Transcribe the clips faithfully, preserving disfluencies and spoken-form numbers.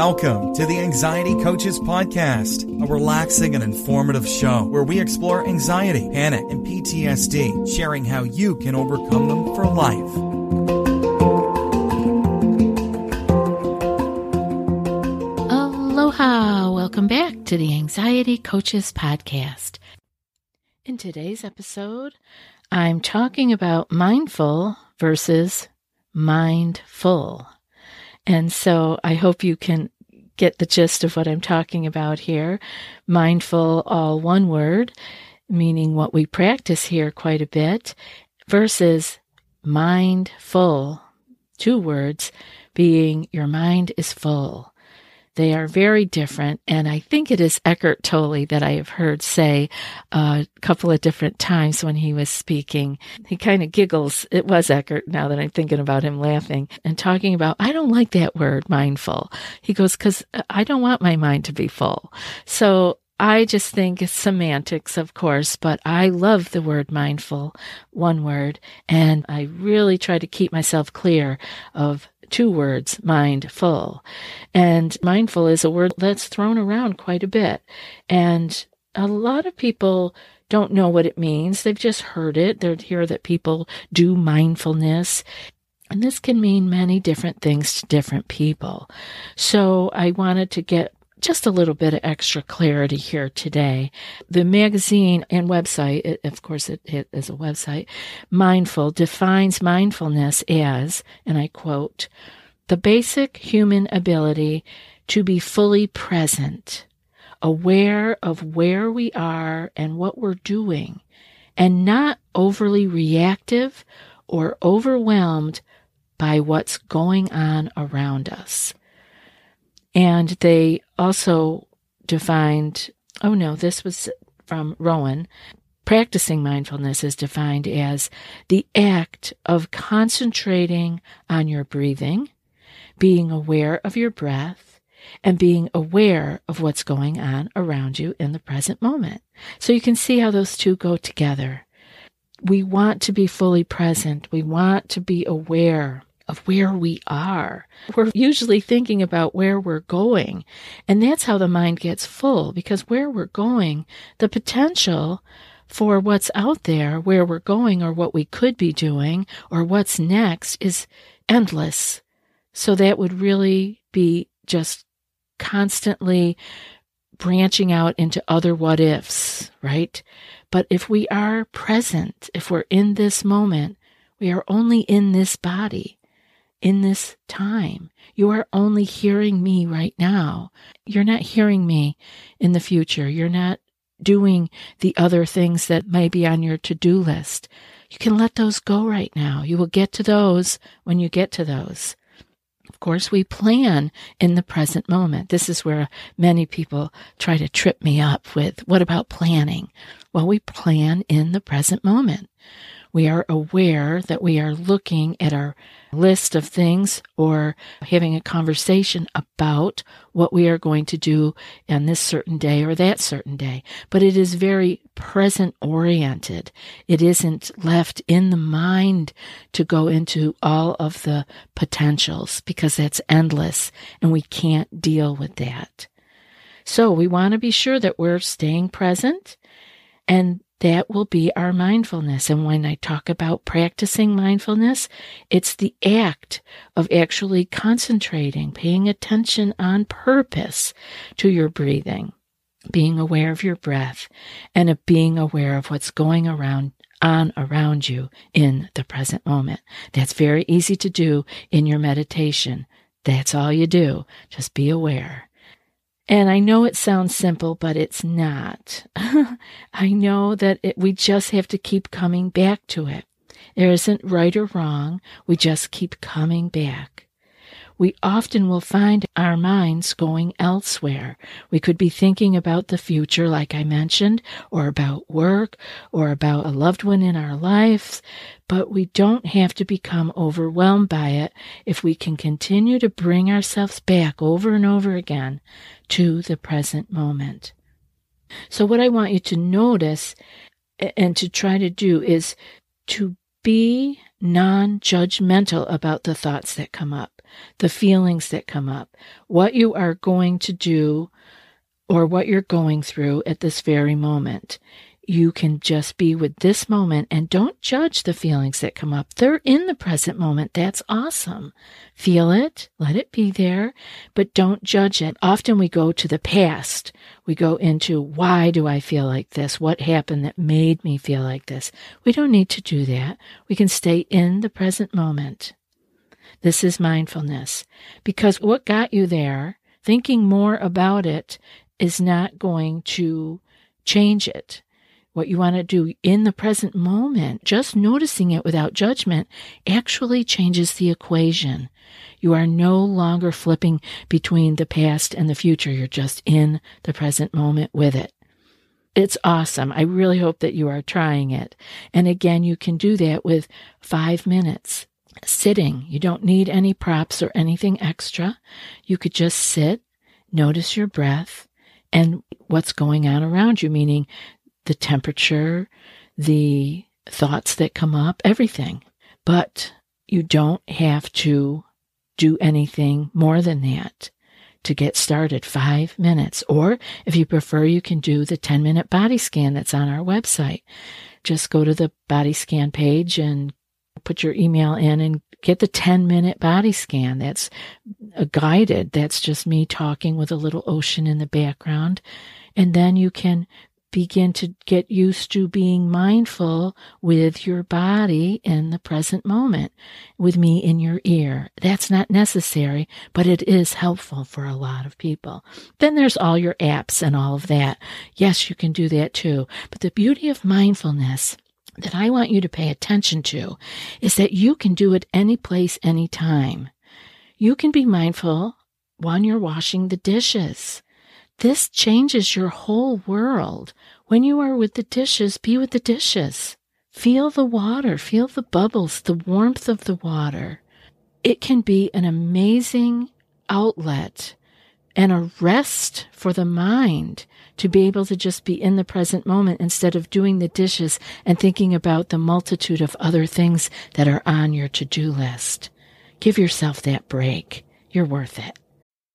Welcome to the Anxiety Coaches Podcast, a relaxing and informative show where we explore anxiety, panic, and P T S D, sharing how you can overcome them for life. Aloha! Welcome back to the Anxiety Coaches Podcast. In today's episode, I'm talking about mindful versus mindful. And so I hope you can get the gist of what I'm talking about here. Mindful, all one word, meaning what we practice here quite a bit, versus mindful, two words, being your mind is full. They are very different, and I think it is Eckhart Tolle that I have heard say a couple of different times when he was speaking. He kind of giggles. It was Eckhart, now that I'm thinking about him laughing, and talking about, I don't like that word, mindful. He goes, because I don't want my mind to be full. So I just think it's semantics, of course, but I love the word mindful, one word, and I really try to keep myself clear of two words, mindful. And mindful is a word that's thrown around quite a bit. And a lot of people don't know what it means. They've just heard it. They hear that people do mindfulness. And this can mean many different things to different people. So I wanted to get just a little bit of extra clarity here today. The magazine and website, it, of course it, it is a website, Mindful defines mindfulness as, and I quote, the basic human ability to be fully present, aware of where we are and what we're doing, and not overly reactive or overwhelmed by what's going on around us. And they also defined, oh no, this was from Rowan, practicing mindfulness is defined as the act of concentrating on your breathing, being aware of your breath, and being aware of what's going on around you in the present moment. So you can see how those two go together. We want to be fully present. We want to be aware of where we are. We're usually thinking about where we're going, and that's how the mind gets full, because where we're going, the potential for what's out there, where we're going or what we could be doing or what's next is endless. So that would really be just constantly branching out into other what-ifs, right? But if we are present, if we're in this moment, we are only in this body. In this time, you are only hearing me right now. You're not hearing me in the future. You're not doing the other things that may be on your to-do list. You can let those go right now. You will get to those when you get to those. Of course, we plan in the present moment. This is where many people try to trip me up with, what about planning? Well, we plan in the present moment. We are aware that we are looking at our list of things or having a conversation about what we are going to do on this certain day or that certain day. But it is very present-oriented. It isn't left in the mind to go into all of the potentials because that's endless and we can't deal with that. So we want to be sure that we're staying present, and that will be our mindfulness. And when I talk about practicing mindfulness, it's the act of actually concentrating, paying attention on purpose to your breathing, being aware of your breath, and of being aware of what's going around on around you in the present moment. That's very easy to do in your meditation. That's all you do. Just be aware. And I know it sounds simple, but it's not. I know that it, we just have to keep coming back to it. There isn't right or wrong. We just keep coming back. We often will find our minds going elsewhere. We could be thinking about the future, like I mentioned, or about work, or about a loved one in our lives, but we don't have to become overwhelmed by it if we can continue to bring ourselves back over and over again to the present moment. So what I want you to notice and to try to do is to be non-judgmental about the thoughts that come up. the feelings that come up, what you are going to do or what you're going through at this very moment. You can just be with this moment and don't judge the feelings that come up. They're in the present moment. That's awesome. Feel it. Let it be there, but don't judge it. Often we go to the past. We go into, why do I feel like this? What happened that made me feel like this? We don't need to do that. We can stay in the present moment. This is mindfulness, because what got you there, thinking more about it, is not going to change it. What you want to do in the present moment, just noticing it without judgment, actually changes the equation. You are no longer flipping between the past and the future. You're just in the present moment with it. It's awesome. I really hope that you are trying it. And again, you can do that with five minutes. Sitting. You don't need any props or anything extra. You could just sit, notice your breath, and what's going on around you, meaning the temperature, the thoughts that come up, everything. But you don't have to do anything more than that to get started. Five minutes. Or if you prefer, you can do the ten-minute body scan that's on our website. Just go to the body scan page and put your email in and get the ten-minute body scan. That's a guided. That's just me talking with a little ocean in the background. And then you can begin to get used to being mindful with your body in the present moment, with me in your ear. That's not necessary, but it is helpful for a lot of people. Then there's all your apps and all of that. Yes, you can do that too. But the beauty of mindfulness that I want you to pay attention to is that you can do it any place, any time. You can be mindful when you're washing the dishes. This changes your whole world. When you are with the dishes, be with the dishes. Feel the water, feel the bubbles, the warmth of the water. It can be an amazing outlet and a rest for the mind to be able to just be in the present moment instead of doing the dishes and thinking about the multitude of other things that are on your to-do list. Give yourself that break. You're worth it.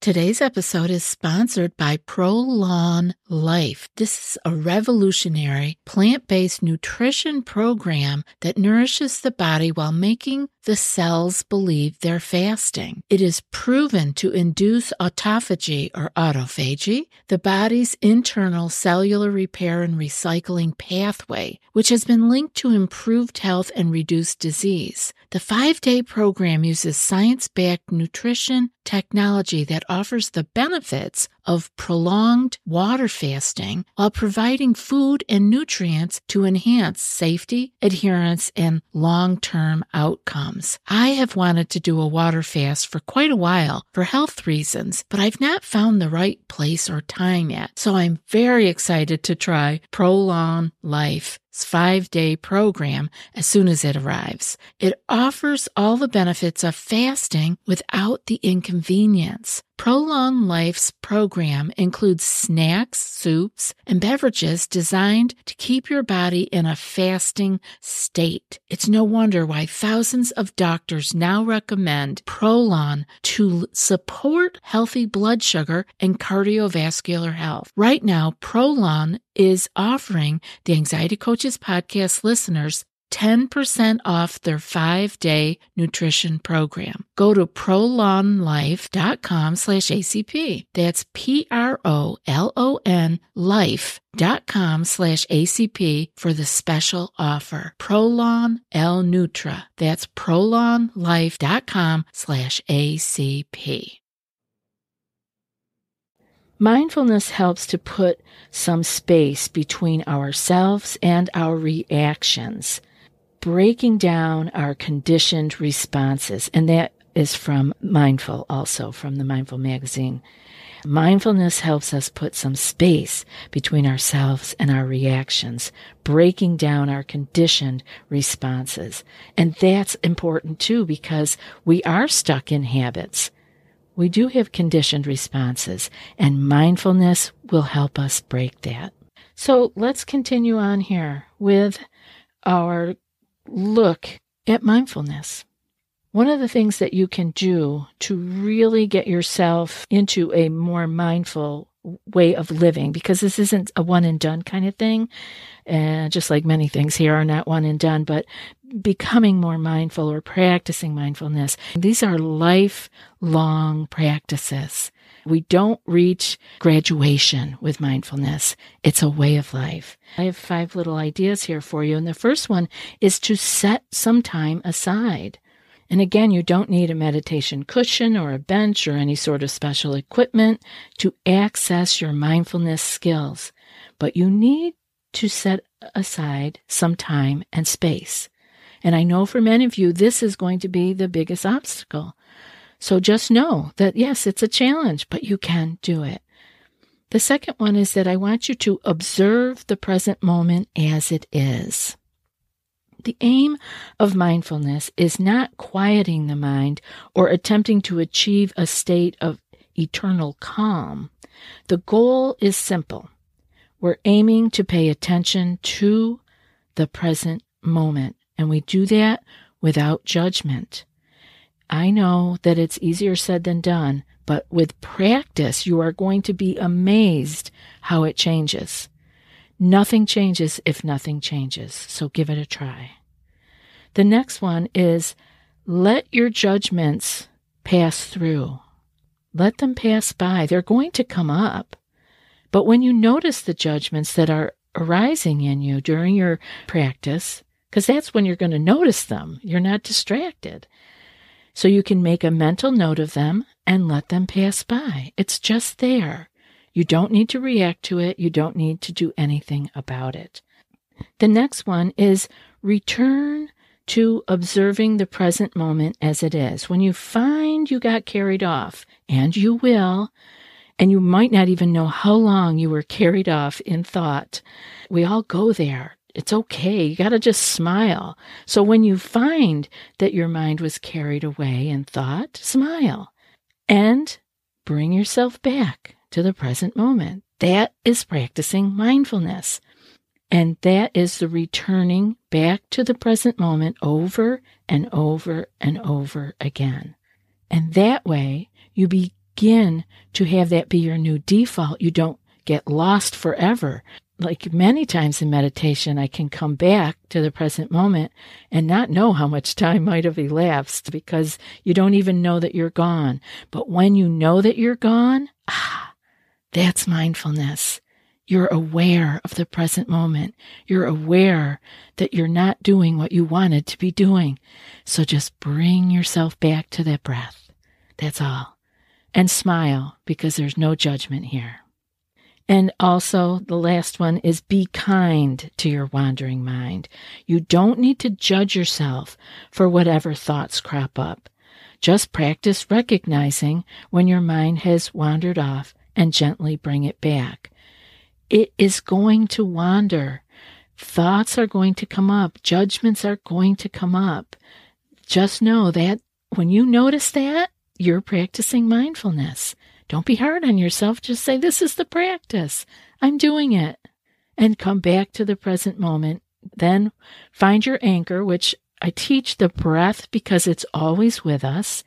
Today's episode is sponsored by ProLon Life. This is a revolutionary plant-based nutrition program that nourishes the body while making the cells believe they're fasting. It is proven to induce autophagy or autophagy, the body's internal cellular repair and recycling pathway, which has been linked to improved health and reduced disease. The five-day program uses science-backed nutrition technology that offers the benefits of prolonged water fasting while providing food and nutrients to enhance safety, adherence, and long-term outcomes. I have wanted to do a water fast for quite a while for health reasons, but I've not found the right place or time yet. So I'm very excited to try ProLon Life. Five-day program as soon as it arrives. It offers all the benefits of fasting without the inconvenience. ProLon Life's program includes snacks, soups, and beverages designed to keep your body in a fasting state. It's no wonder why thousands of doctors now recommend ProLon to support healthy blood sugar and cardiovascular health. Right now, ProLon is offering the Anxiety Coaches Podcast listeners ten percent off their five-day nutrition program. Go to ProLonLife.com slash ACP. That's P R O L O N life.com slash ACP for the special offer. ProLon L Nutra. That's ProLonLife.com slash ACP. Mindfulness helps to put some space between ourselves and our reactions, breaking down our conditioned responses. And that is from Mindful, also from the Mindful magazine. Mindfulness helps us put some space between ourselves and our reactions, breaking down our conditioned responses. And that's important too, because we are stuck in habits. We do have conditioned responses, and mindfulness will help us break that. So let's continue on here with our look at mindfulness. One of the things that you can do to really get yourself into a more mindful way of living, because this isn't a one and done kind of thing, and just like many things here are not one and done, but becoming more mindful or practicing mindfulness, these are lifelong practices. We don't reach graduation with mindfulness. It's a way of life. I have five little ideas here for you. And the first one is to set some time aside. And again, you don't need a meditation cushion or a bench or any sort of special equipment to access your mindfulness skills. But you need to set aside some time and space. And I know for many of you, this is going to be the biggest obstacle. So just know that, yes, it's a challenge, but you can do it. The second one is that I want you to observe the present moment as it is. The aim of mindfulness is not quieting the mind or attempting to achieve a state of eternal calm. The goal is simple. We're aiming to pay attention to the present moment, and we do that without judgment. I know that it's easier said than done, but with practice, you are going to be amazed how it changes. Nothing changes if nothing changes, so give it a try. The next one is let your judgments pass through. Let them pass by. They're going to come up. But when you notice the judgments that are arising in you during your practice, because that's when you're going to notice them, you're not distracted. So you can make a mental note of them and let them pass by. It's just there. You don't need to react to it. You don't need to do anything about it. The next one is return to observing the present moment as it is. When you find you got carried off, and you will, and you might not even know how long you were carried off in thought, we all go there. It's okay. You got to just smile. So when you find that your mind was carried away in thought, smile and bring yourself back to the present moment. That is practicing mindfulness. And that is the returning back to the present moment over and over and over again. And that way you begin to have that be your new default. You don't get lost forever. Like many times in meditation, I can come back to the present moment and not know how much time might have elapsed because you don't even know that you're gone. But when you know that you're gone, ah, that's mindfulness. You're aware of the present moment. You're aware that you're not doing what you wanted to be doing. So just bring yourself back to that breath. That's all. And smile because there's no judgment here. And also, the last one is be kind to your wandering mind. You don't need to judge yourself for whatever thoughts crop up. Just practice recognizing when your mind has wandered off and gently bring it back. It is going to wander. Thoughts are going to come up. Judgments are going to come up. Just know that when you notice that, you're practicing mindfulness. Don't be hard on yourself. Just say, this is the practice. I'm doing it. And come back to the present moment. Then find your anchor, which I teach the breath because it's always with us.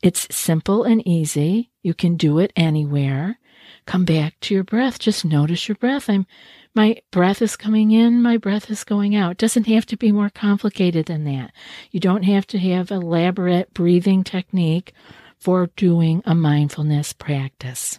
It's simple and easy. You can do it anywhere. Come back to your breath. Just notice your breath. I'm, my breath is coming in. My breath is going out. It doesn't have to be more complicated than that. You don't have to have elaborate breathing technique for doing a mindfulness practice.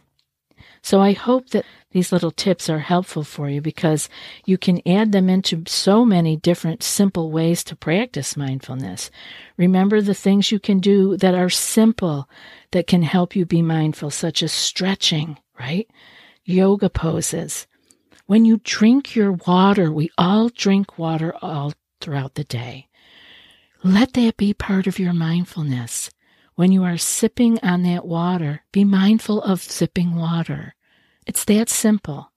So I hope that these little tips are helpful for you because you can add them into so many different simple ways to practice mindfulness. Remember the things you can do that are simple that can help you be mindful, such as stretching, right? Yoga poses. When you drink your water, we all drink water all throughout the day. Let that be part of your mindfulness. When you are sipping on that water, be mindful of sipping water. It's that simple.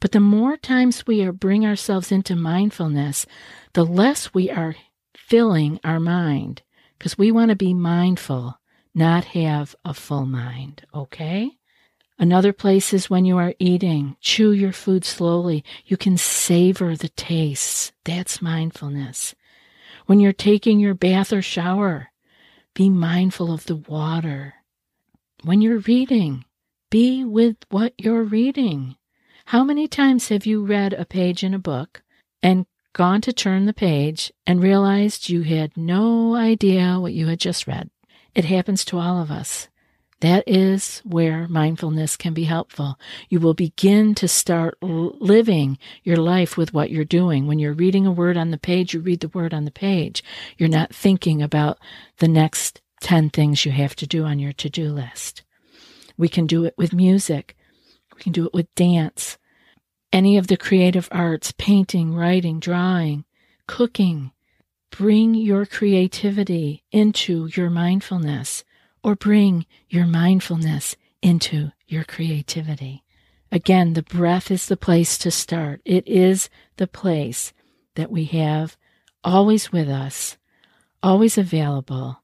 But the more times we are bring ourselves into mindfulness, the less we are filling our mind because we want to be mindful, not have a full mind, okay? Another place is when you are eating. Chew your food slowly. You can savor the tastes. That's mindfulness. When you're taking your bath or shower, Be mindful of the water. When you're reading, be with what you're reading. How many times have you read a page in a book and gone to turn the page and realized you had no idea what you had just read? It happens to all of us. That is where mindfulness can be helpful. You will begin to start living your life with what you're doing. When you're reading a word on the page, you read the word on the page. You're not thinking about the next ten things you have to do on your to-do list. We can do it with music. We can do it with dance. Any of the creative arts, painting, writing, drawing, cooking. Bring your creativity into your mindfulness. Or bring your mindfulness into your creativity. Again, the breath is the place to start. It is the place that we have always with us, always available,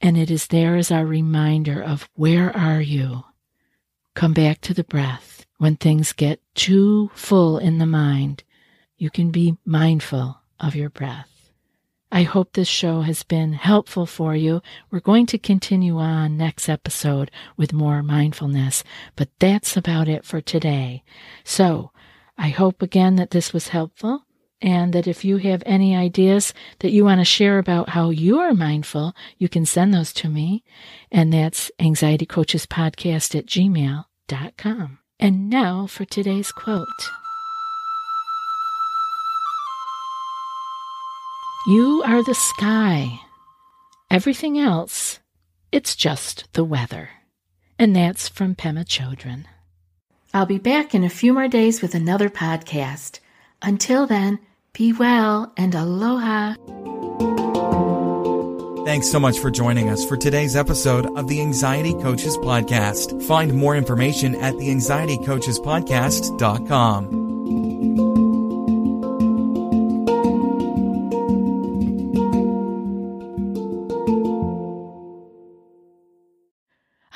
and it is there as our reminder of where are you. Come back to the breath. When things get too full in the mind, you can be mindful of your breath. I hope this show has been helpful for you. We're going to continue on next episode with more mindfulness, but that's about it for today. So I hope again that this was helpful and that if you have any ideas that you want to share about how you are mindful, you can send those to me. And that's anxietycoachespodcast at gmail dot com. And now for today's quote. You are the sky. Everything else, it's just the weather. And that's from Pema Chodron. I'll be back in a few more days with another podcast. Until then, be well and aloha. Thanks so much for joining us for today's episode of the Anxiety Coaches Podcast. Find more information at the anxiety coaches podcast dot com.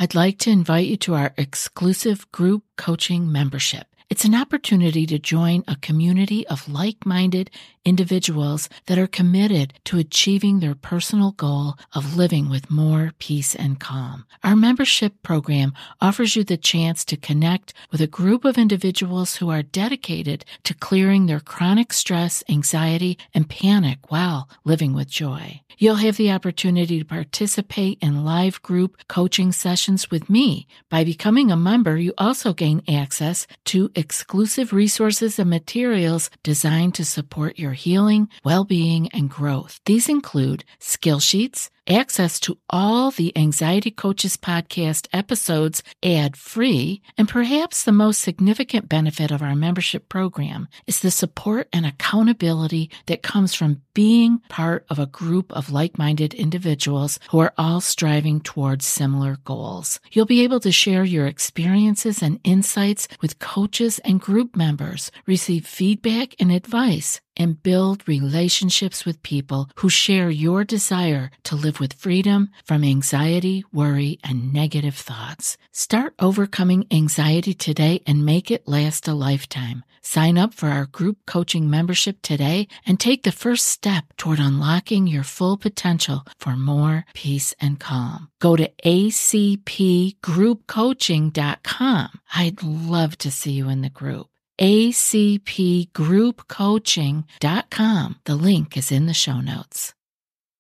I'd like to invite you to our exclusive group coaching membership. It's an opportunity to join a community of like-minded individuals that are committed to achieving their personal goal of living with more peace and calm. Our membership program offers you the chance to connect with a group of individuals who are dedicated to clearing their chronic stress, anxiety, and panic while living with joy. You'll have the opportunity to participate in live group coaching sessions with me. By becoming a member, you also gain access to exclusive resources and materials designed to support your healing, well-being, and growth. These include skill sheets, access to all the Anxiety Coaches Podcast episodes ad-free, and perhaps the most significant benefit of our membership program is the support and accountability that comes from being part of a group of like-minded individuals who are all striving towards similar goals. You'll be able to share your experiences and insights with coaches and group members, receive feedback and advice, and build relationships with people who share your desire to live with freedom from anxiety, worry, and negative thoughts. Start overcoming anxiety today and make it last a lifetime. Sign up for our group coaching membership today and take the first step toward unlocking your full potential for more peace and calm. Go to a c p group coaching dot com. I'd love to see you in the group. a c p group coaching dot com. The link is in the show notes.